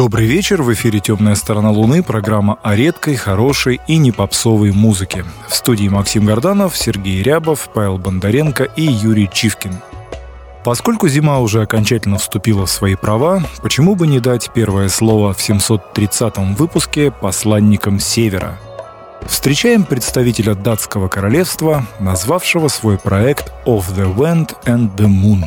Добрый вечер, в эфире «Темная сторона Луны», программа о редкой, хорошей и не попсовой музыке. В студии Максим Горданов, Сергей Рябов, Павел Бондаренко и Юрий Чивкин. Поскольку зима уже окончательно вступила в свои права, почему бы не дать первое слово в 730-м выпуске «Посланникам Севера». Встречаем представителя датского королевства, назвавшего свой проект «Of the Wand and the Moon».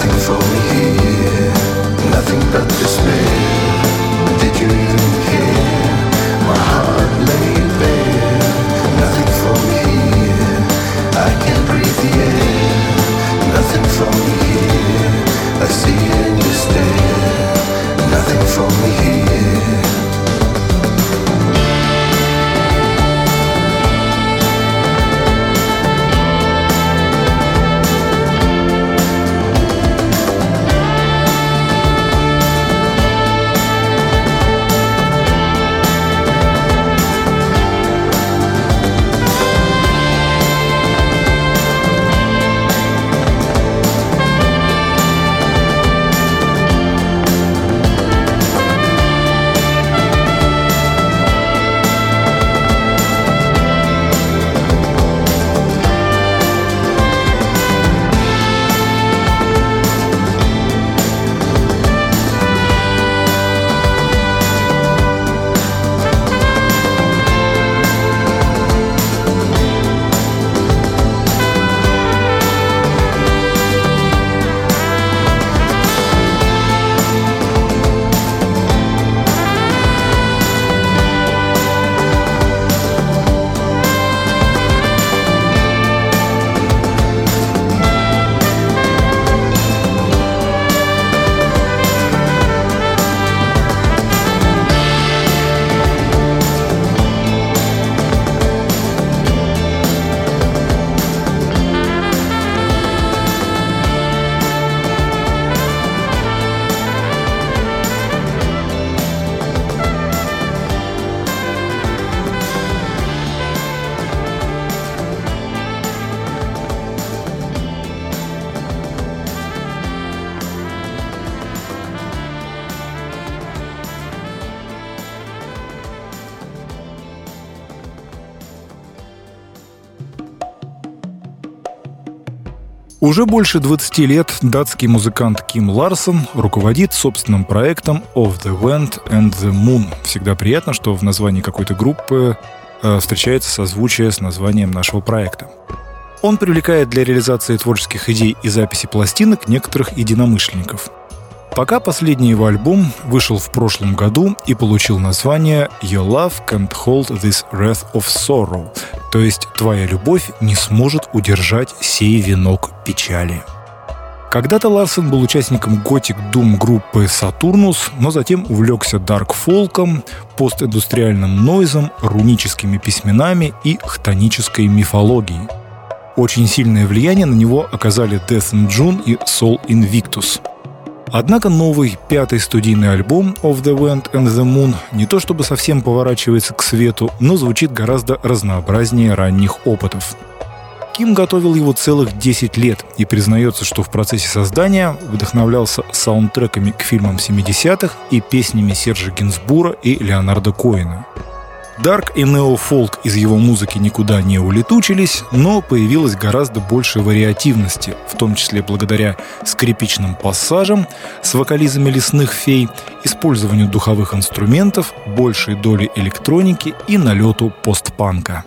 Nothing for me here. Уже больше 20 лет датский музыкант Ким Ларсен руководит собственным проектом Of the Wand and the Moon. Всегда приятно, что в названии какой-то группы встречается созвучие с названием нашего проекта. Он привлекает для реализации творческих идей и записи пластинок некоторых единомышленников. Пока последний его альбом вышел в прошлом году и получил название Your love can't hold this wreath of sorrow, то есть «Твоя любовь не сможет удержать сей венок печали». Когда-то Ларсен был участником готик-дум группы «Сатурнус», но затем увлекся дарк-фолком, постиндустриальным нойзом, руническими письменами и хтонической мифологией. Очень сильное влияние на него оказали Death in June и Soul Invictus. Однако новый, пятый студийный альбом «Of the Wand and the Moon» не то чтобы совсем поворачивается к свету, но звучит гораздо разнообразнее ранних опытов. Ким готовил его целых 10 лет и признается, что в процессе создания вдохновлялся саундтреками к фильмам 70-х и песнями Сержа Генсбура и Леонардо Коэна. Дарк и неофолк из его музыки никуда не улетучились, но появилось гораздо больше вариативности, в том числе благодаря скрипичным пассажам с вокализмами лесных фей, использованию духовых инструментов, большей доли электроники и налету постпанка.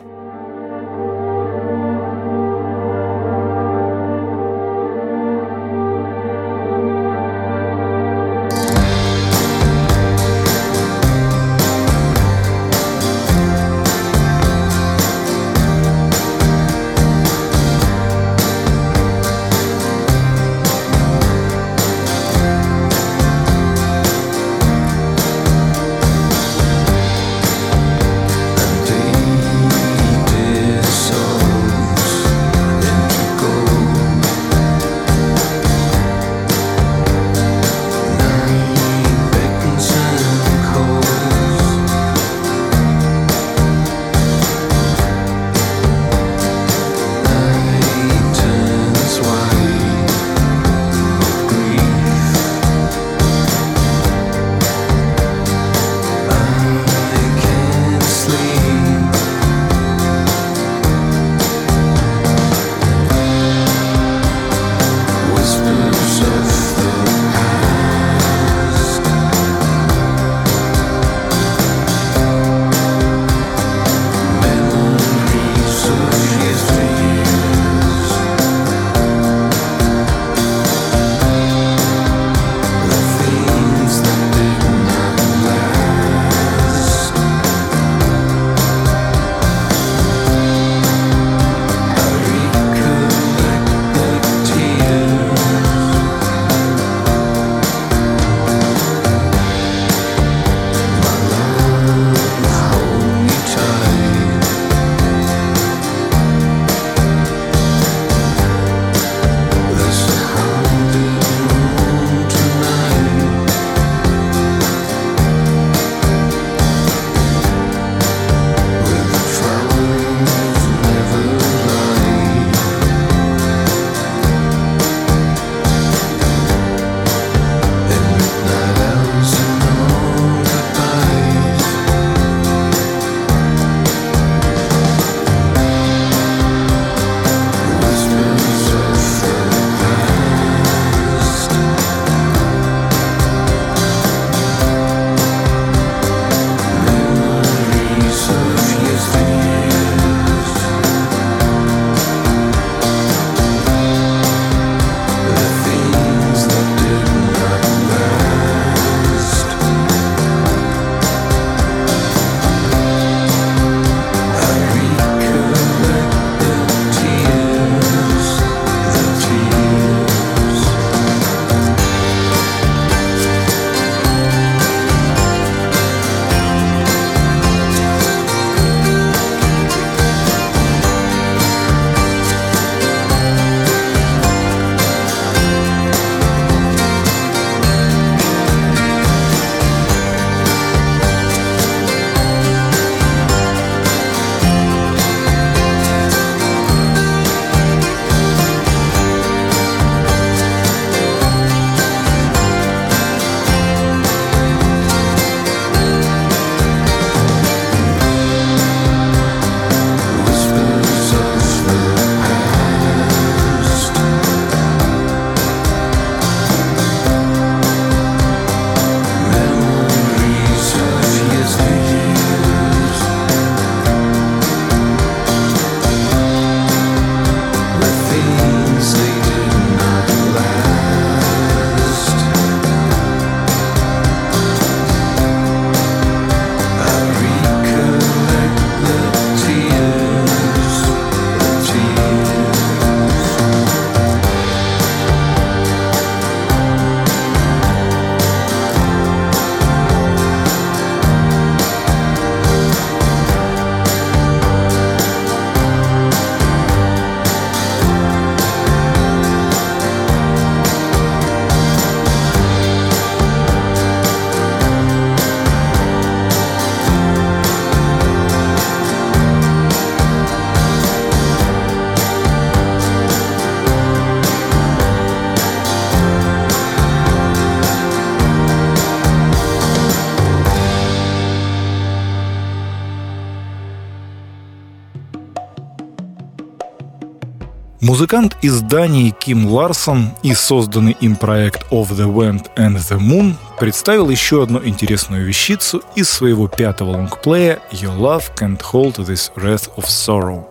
Музыкант из Дании Ким Ларсен и созданный им проект Of the Wand and the Moon представил еще одну интересную вещицу из своего пятого лонгплея Your love can't hold this wreath of sorrow.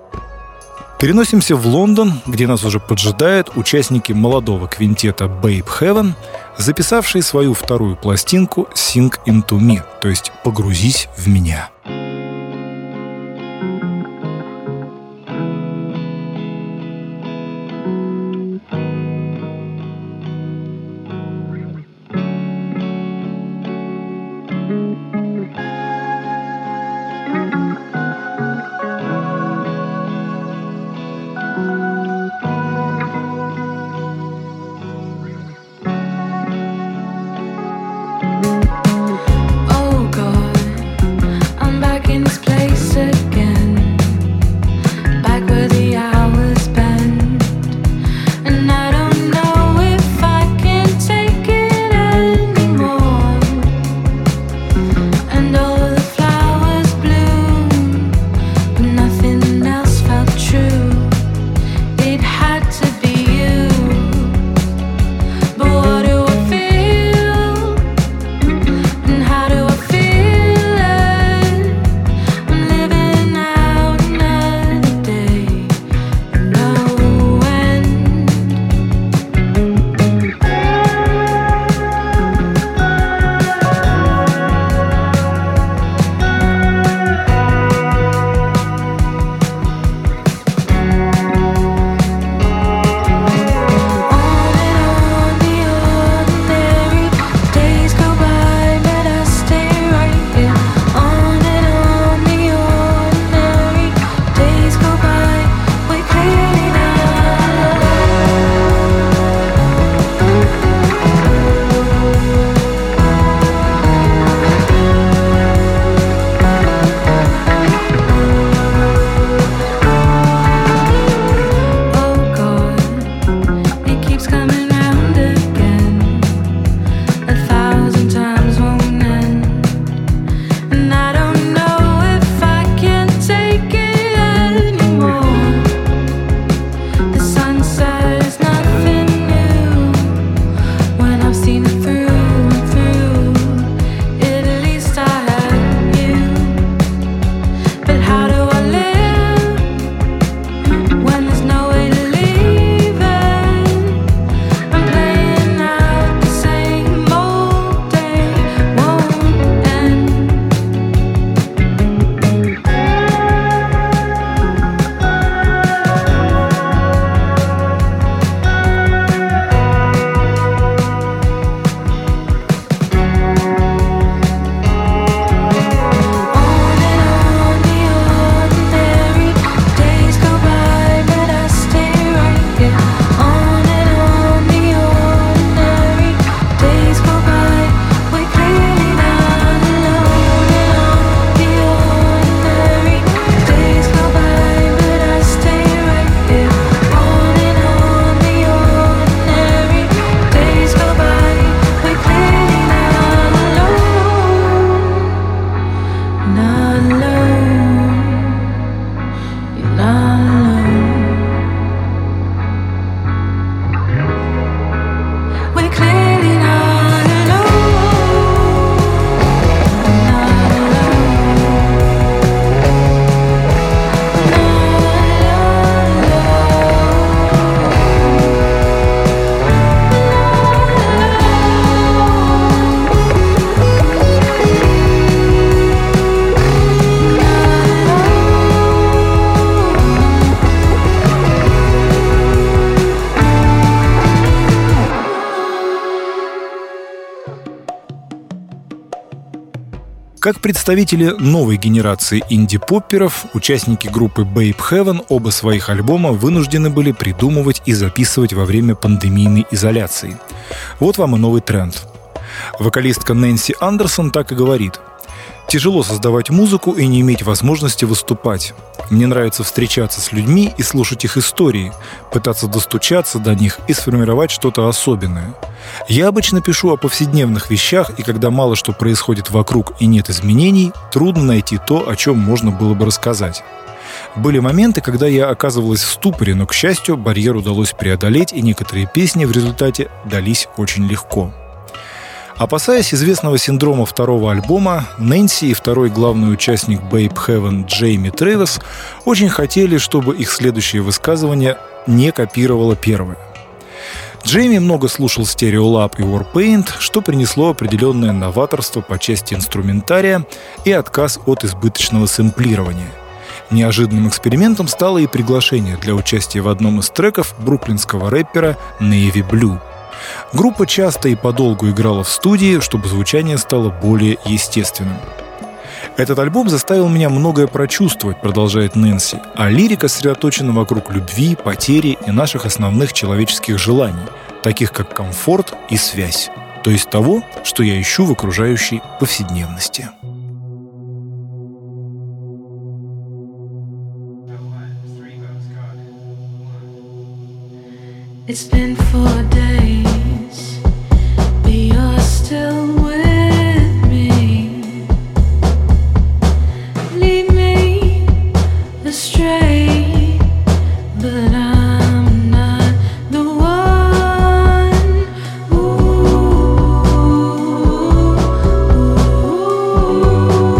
Переносимся в Лондон, где нас уже поджидают участники молодого квинтета Babe Heaven, записавшие свою вторую пластинку Sink into Me, то есть «Погрузись в меня». Как представители новой генерации инди-попперов, участники группы Babe Heaven оба своих альбома вынуждены были придумывать и записывать во время пандемийной изоляции. Вот вам и новый тренд. Вокалистка Нэнси Андерсон так и говорит: «Тяжело создавать музыку и не иметь возможности выступать. Мне нравится встречаться с людьми и слушать их истории, пытаться достучаться до них и сформировать что-то особенное. Я обычно пишу о повседневных вещах, и когда мало что происходит вокруг и нет изменений, трудно найти то, о чем можно было бы рассказать. Были моменты, когда я оказывалась в ступоре, но, к счастью, барьер удалось преодолеть, и некоторые песни в результате дались очень легко. Опасаясь известного синдрома второго альбома, Нэнси и второй главный участник Babe Heaven Джейми Тревис очень хотели, чтобы их следующее высказывание не копировало первое. Джейми много слушал Стереолаб и Warpaint, что принесло определенное новаторство по части инструментария и отказ от избыточного сэмплирования. Неожиданным экспериментом стало и приглашение для участия в одном из треков бруклинского рэпера Нэви Блю. Группа часто и подолгу играла в студии, чтобы звучание стало более естественным. «Этот альбом заставил меня многое прочувствовать», — продолжает Нэнси, «а лирика сосредоточена вокруг любви, потери и наших основных человеческих желаний, таких как комфорт и связь, то есть того, что я ищу в окружающей повседневности». It's been 4 days, but you're still with me. Lead me astray, but I'm not the one. Ooh, ooh, ooh, ooh, ooh, ooh.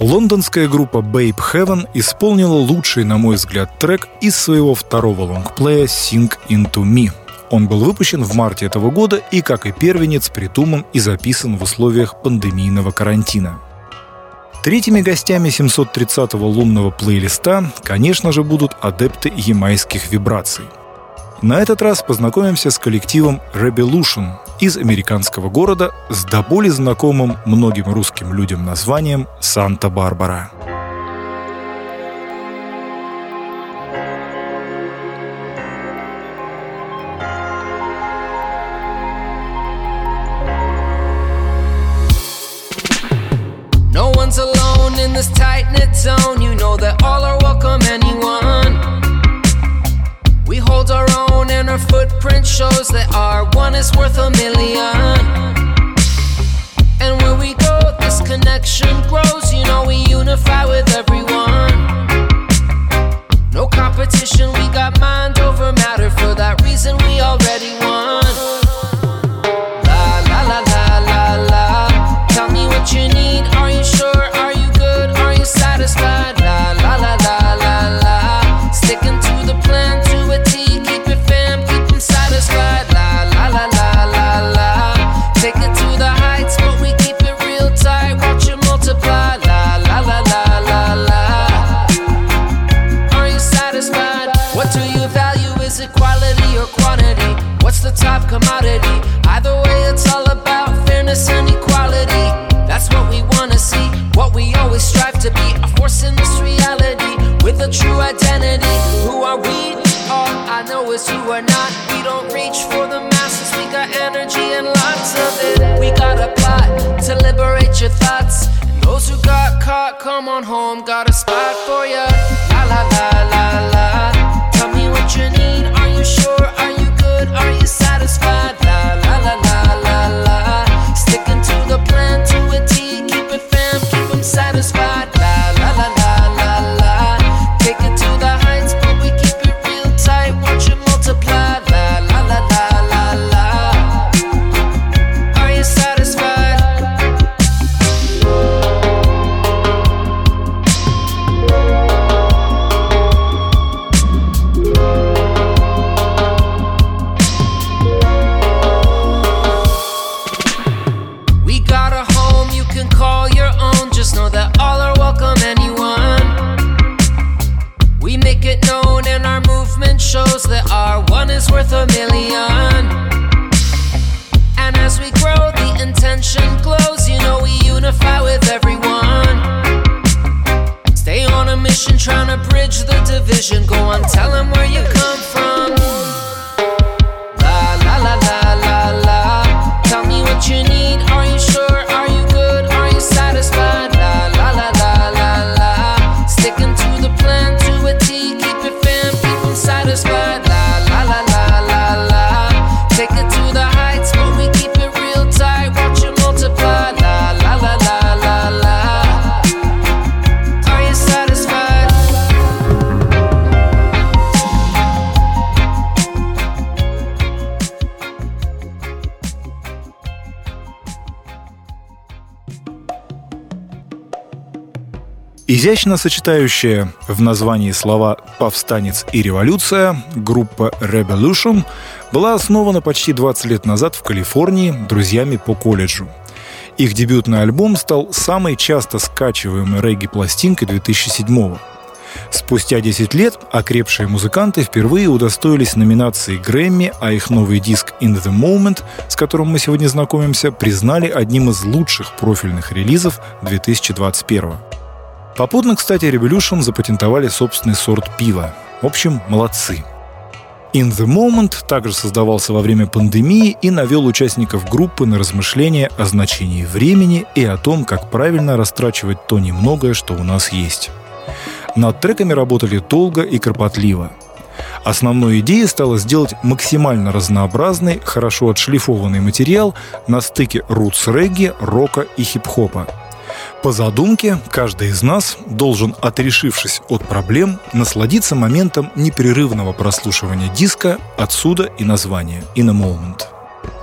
Лондонская группа Babe Heaven исполнила лучший, на мой взгляд, трек из своего второго лонгплея «Sink into Me». Он был выпущен в марте этого года и, как и первенец, придуман и записан в условиях пандемийного карантина. Третьими гостями 730-го лунного плейлиста, конечно же, будут адепты ямайских вибраций. На этот раз познакомимся с коллективом Rebelution из американского города с до боли знакомым многим русским людям названием «Санта-Барбара». This tight-knit zone, you know that all are welcome, anyone. We hold our own and our footprint shows that our one is worth a million. And where we go, this connection grows, you know we unify with everyone. No competition, we got mind over matter, for that reason we already won. La la la la la la, tell me what you need, are you sure? Satisfied, la la la la la la, sticking to the plan to a T, keep it fam, keep them satisfied, la la la la la la, take it to the heights but we keep it real tight, watch it multiply, la la la la la la, are you satisfied? What do you value, is it quality or quantity? What's the top commodity? Either way it's all about fairness and equality, that's what we wanna see, what we always strive to be, a force in this reality with a true identity. Who are we? All I know is you are not. We don't reach for the masses. We got energy and lots of it. We got a plot to liberate your thoughts. And those who got caught, come on home. Got a spot for ya. La la la la la. Tell me what you need. Are you sure? Are you good? Are you satisfied? La la la la la la. Sticking to the plan to a T. Keep it fam. Keep them satisfied. Изящно сочетающая в названии слова «повстанец» и «революция» группа Rebelution была основана почти 20 лет назад в Калифорнии друзьями по колледжу. Их дебютный альбом стал самой часто скачиваемой регги-пластинкой 2007-го. Спустя 10 лет окрепшие музыканты впервые удостоились номинации Грэмми, а их новый диск «In the Moment», с которым мы сегодня знакомимся, признали одним из лучших профильных релизов 2021-го. Попутно, кстати, Rebelution запатентовали собственный сорт пива. В общем, молодцы. «In the Moment» также создавался во время пандемии и навел участников группы на размышления о значении времени и о том, как правильно растрачивать то немногое, что у нас есть. Над треками работали долго и кропотливо. Основной идеей стало сделать максимально разнообразный, хорошо отшлифованный материал на стыке рутс-регги, рока и хип-хопа. По задумке, каждый из нас должен, отрешившись от проблем, насладиться моментом непрерывного прослушивания диска, отсюда и название «In the Moment».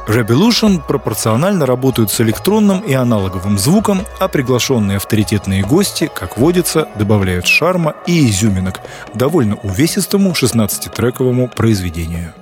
Rebelution пропорционально работают с электронным и аналоговым звуком, а приглашенные авторитетные гости, как водится, добавляют шарма и изюминок довольно увесистому 16-трековому произведению.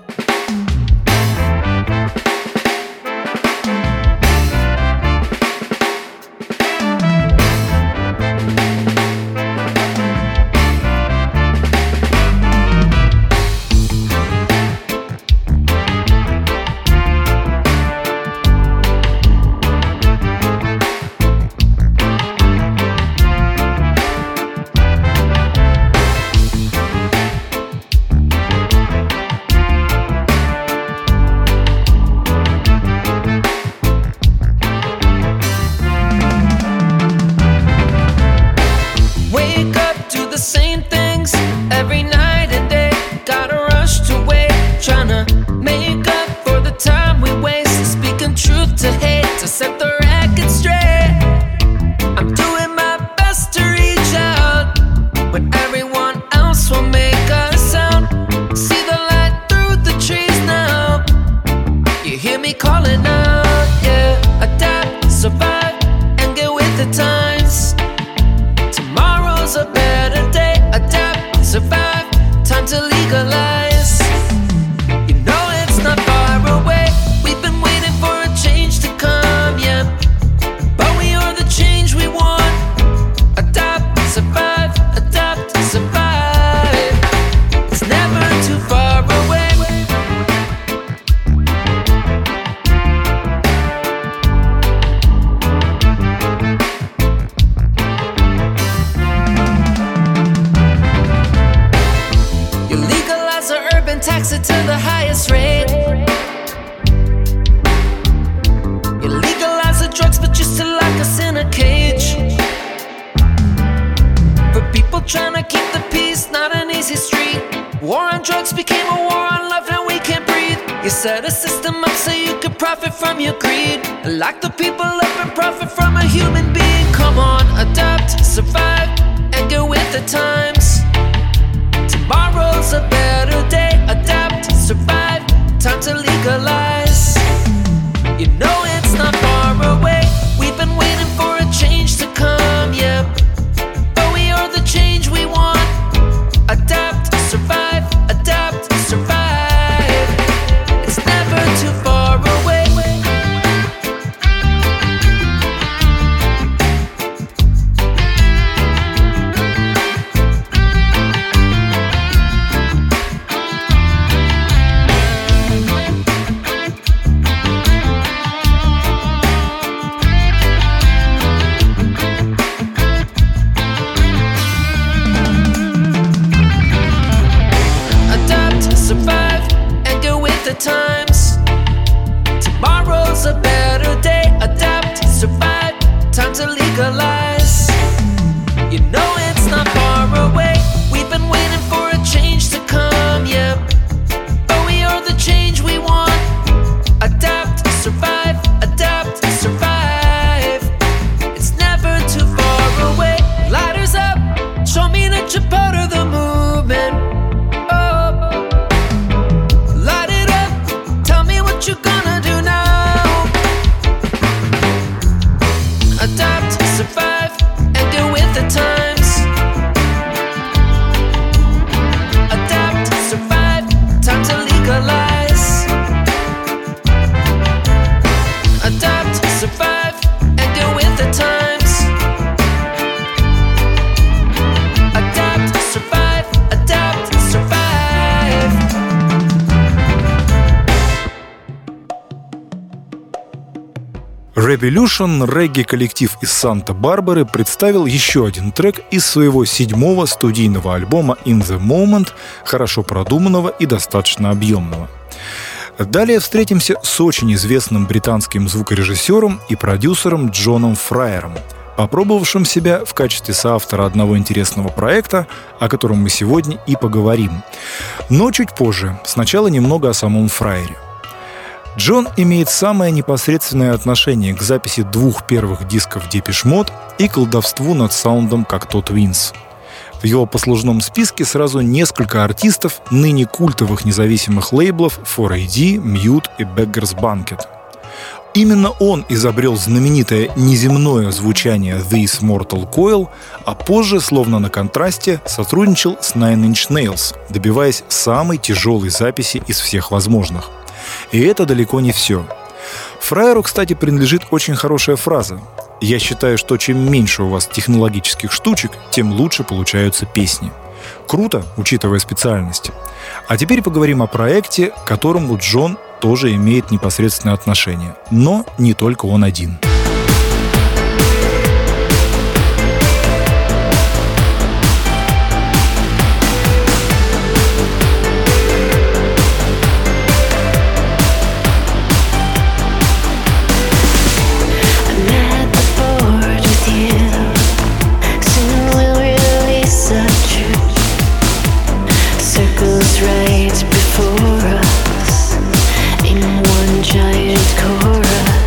Rebelution, регги-коллектив из Санта-Барбары, представил еще один трек из своего 7-го студийного альбома «In the Moment», хорошо продуманного и достаточно объемного. Далее встретимся с очень известным британским звукорежиссером и продюсером Джоном Фрайером, попробовавшим себя в качестве соавтора одного интересного проекта, о котором мы сегодня и поговорим. Но чуть позже, сначала немного о самом Фрайере. Джон имеет самое непосредственное отношение к записи 2 первых дисков Depeche Mode и колдовству над саундом как то Twins. В его послужном списке сразу несколько артистов ныне культовых независимых лейблов 4AD, Mute и Beggar's Banquet. Именно он изобрел знаменитое неземное звучание This Mortal Coil, а позже, словно на контрасте, сотрудничал с Nine Inch Nails, добиваясь самой тяжелой записи из всех возможных. И это далеко не все. Фрайеру, кстати, принадлежит очень хорошая фраза: «Я считаю, что чем меньше у вас технологических штучек, тем лучше получаются песни». Круто, учитывая специальности. А теперь поговорим о проекте, к которому Джон тоже имеет непосредственное отношение. Но не только он один. Giant chorus.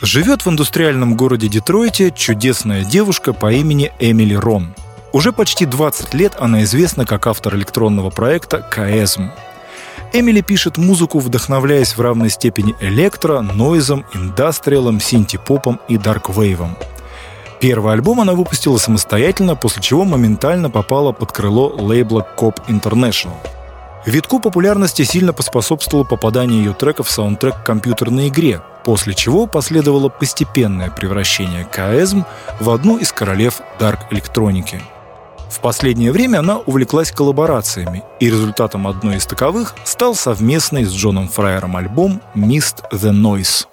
Живет в индустриальном городе Детройте чудесная девушка по имени Эмили Рон. Уже почти 20 лет она известна как автор электронного проекта «Chiasm». Эмили пишет музыку, вдохновляясь в равной степени электро, нойзом, индастриалом, синти-попом и дарквейвом. Первый альбом она выпустила самостоятельно, после чего моментально попала под крыло лейбла Cobb International. Витку популярности сильно поспособствовало попадание ее треков в саундтрек к компьютерной игре, после чего последовало постепенное превращение «Chiasm» в одну из королев дарк-электроники. В последнее время она увлеклась коллаборациями, и результатом одной из таковых стал совместный с Джоном Фрайером альбом «Mist the Noise».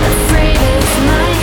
Afraid of my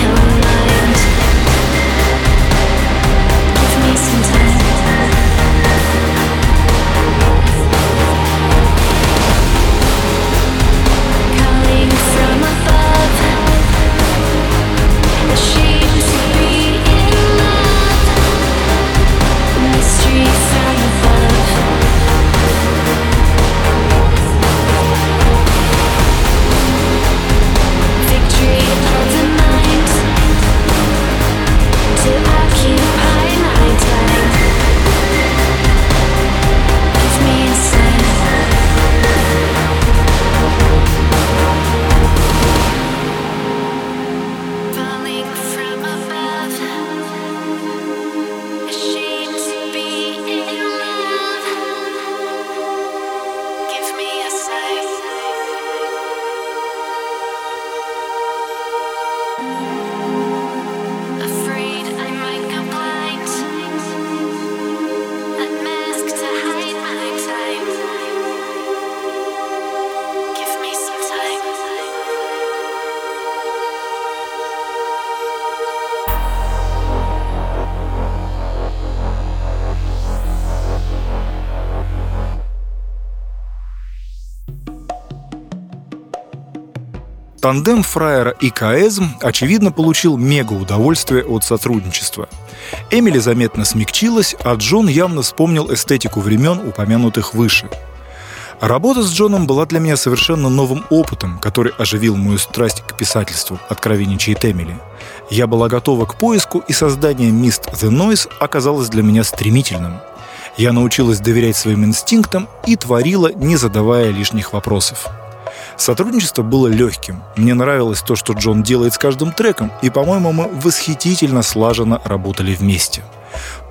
Тандем Фрайера и Chiasm, очевидно, получил мега-удовольствие от сотрудничества. Эмили заметно смягчилась, а Джон явно вспомнил эстетику времен, упомянутых выше. Работа с Джоном была для меня совершенно новым опытом, который оживил мою страсть к писательству, откровенничает Эмили. Я была готова к поиску, и создание Mist the Noise оказалось для меня стремительным. Я научилась доверять своим инстинктам и творила, не задавая лишних вопросов. Сотрудничество было легким. Мне нравилось то, что Джон делает с каждым треком, и, по-моему, мы восхитительно слаженно работали вместе.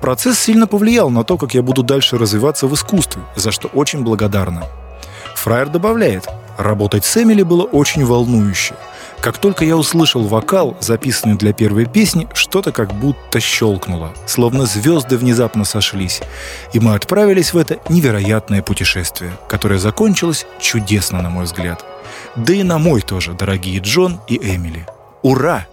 Процесс сильно повлиял на то, как я буду дальше развиваться в искусстве, за что очень благодарна. Фрайер добавляет: работать с Эмили было очень волнующе. Как только я услышал вокал, записанный для первой песни, что-то как будто щелкнуло, словно звезды внезапно сошлись, и мы отправились в это невероятное путешествие, которое закончилось чудесно, на мой взгляд. Да и на мой тоже, дорогие Джон и Эмили. Ура!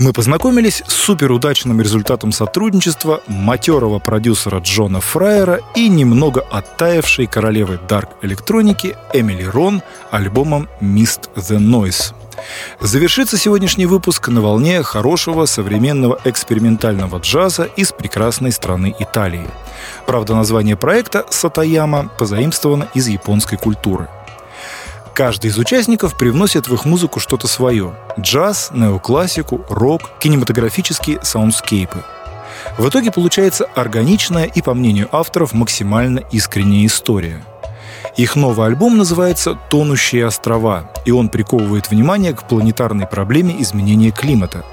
Мы познакомились с суперудачным результатом сотрудничества матерого продюсера Джона Фрайера и немного оттаившей королевы дарк-электроники Эмили Рон альбомом «Mist the Noise». Завершится сегодняшний выпуск на волне хорошего современного экспериментального джаза из прекрасной страны Италии. Правда, название проекта «Сатояма» позаимствовано из японской культуры. Каждый из участников привносит в их музыку что-то свое – джаз, неоклассику, рок, кинематографические саундскейпы. В итоге получается органичная и, по мнению авторов, максимально искренняя история. Их новый альбом называется «Тонущие острова», и он приковывает внимание к планетарной проблеме изменения климата.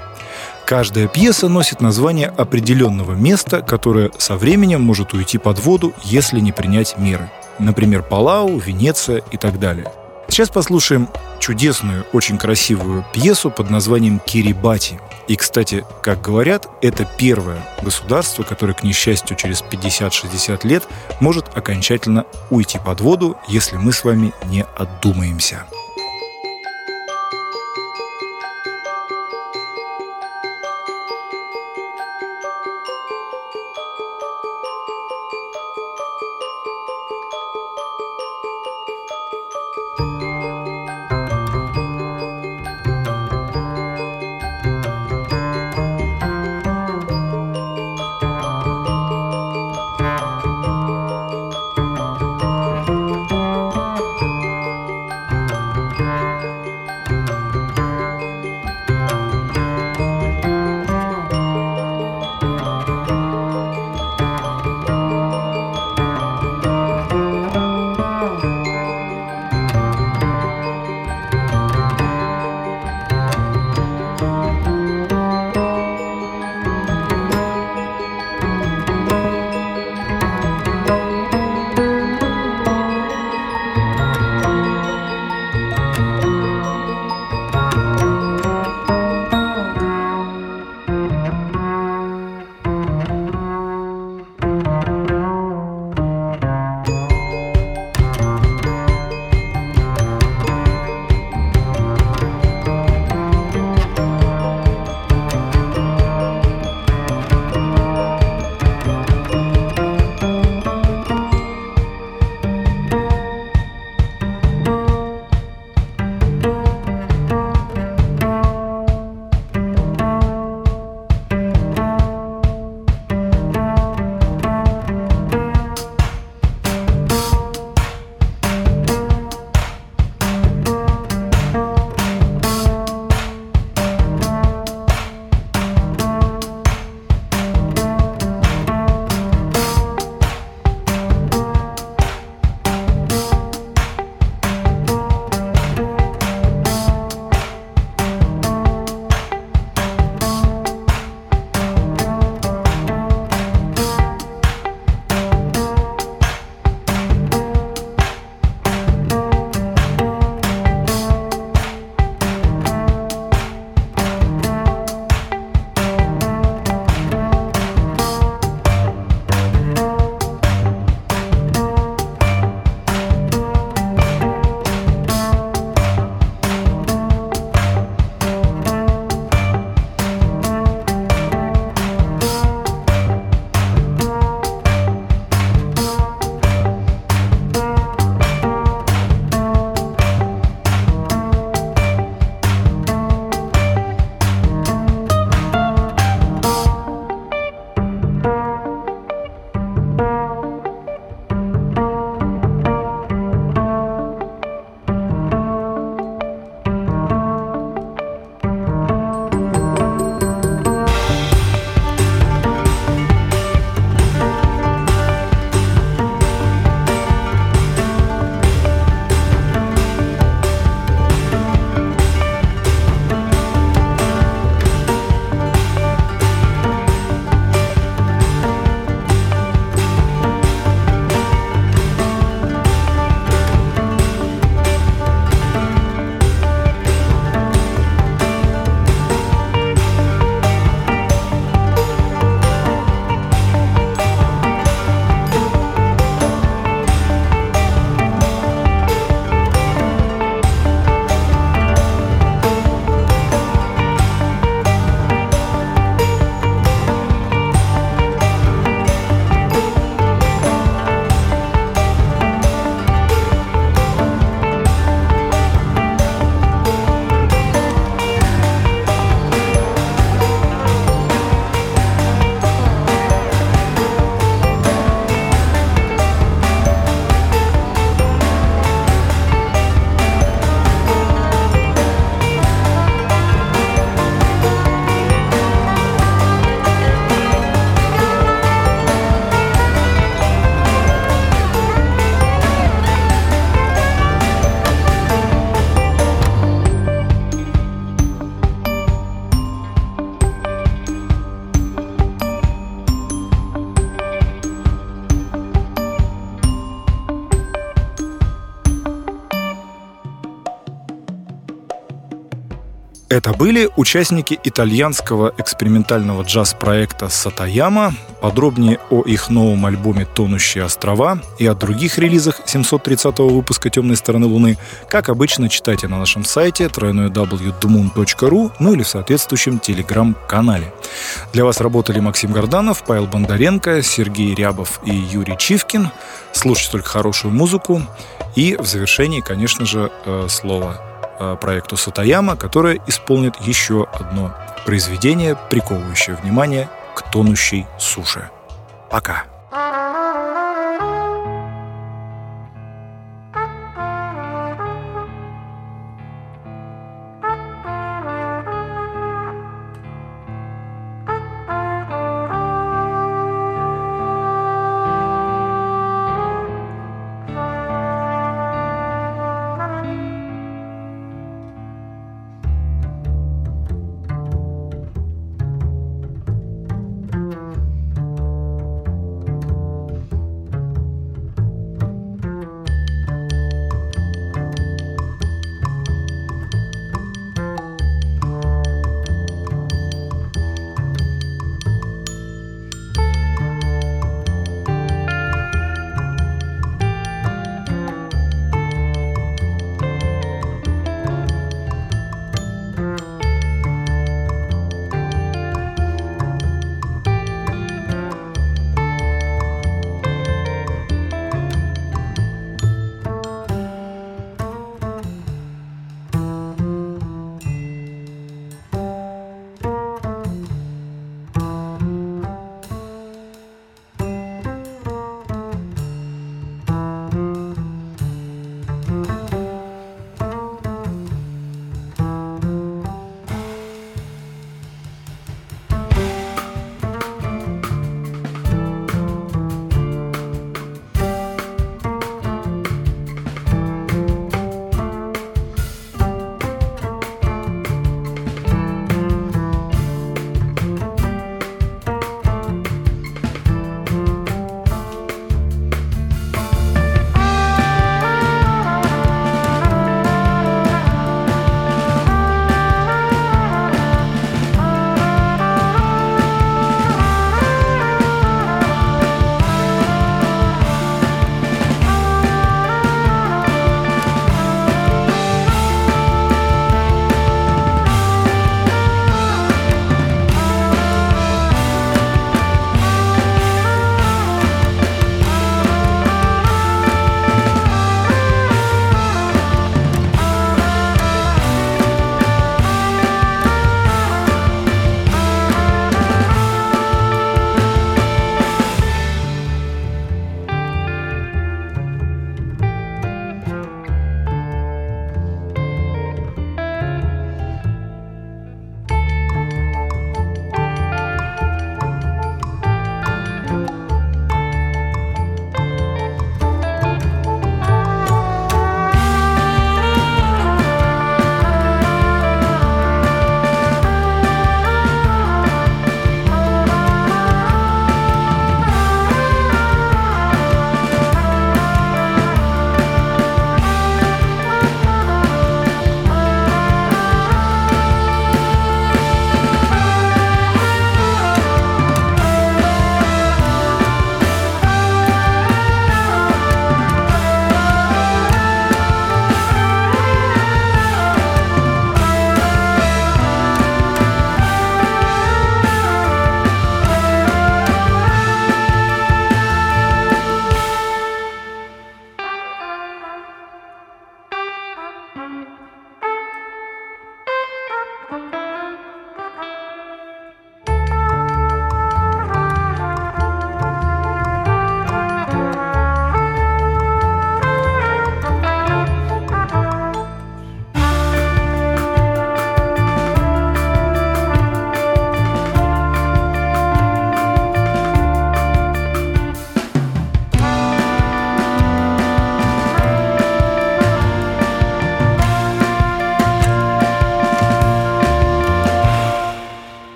Каждая пьеса носит название определенного места, которое со временем может уйти под воду, если не принять меры. Например, Палау, Венеция и так далее. Сейчас послушаем чудесную, очень красивую пьесу под названием «Кирибати». И, кстати, как говорят, это первое государство, которое, к несчастью, через 50-60 лет может окончательно уйти под воду, если мы с вами не одумаемся. Это были участники итальянского экспериментального джаз-проекта Satoyama. Подробнее о их новом альбоме «Тонущие острова» и о других релизах 730-го выпуска «Темной стороны Луны», как обычно, читайте на нашем сайте www.dmoon.ru, ну или в соответствующем телеграм-канале. Для вас работали Максим Горданов, Павел Бондаренко, Сергей Рябов и Юрий Чивкин. Слушайте только хорошую музыку. И в завершении, конечно же, слово проекту Сатояма, которое исполнит еще одно произведение, приковывающее внимание к тонущей суше. Пока!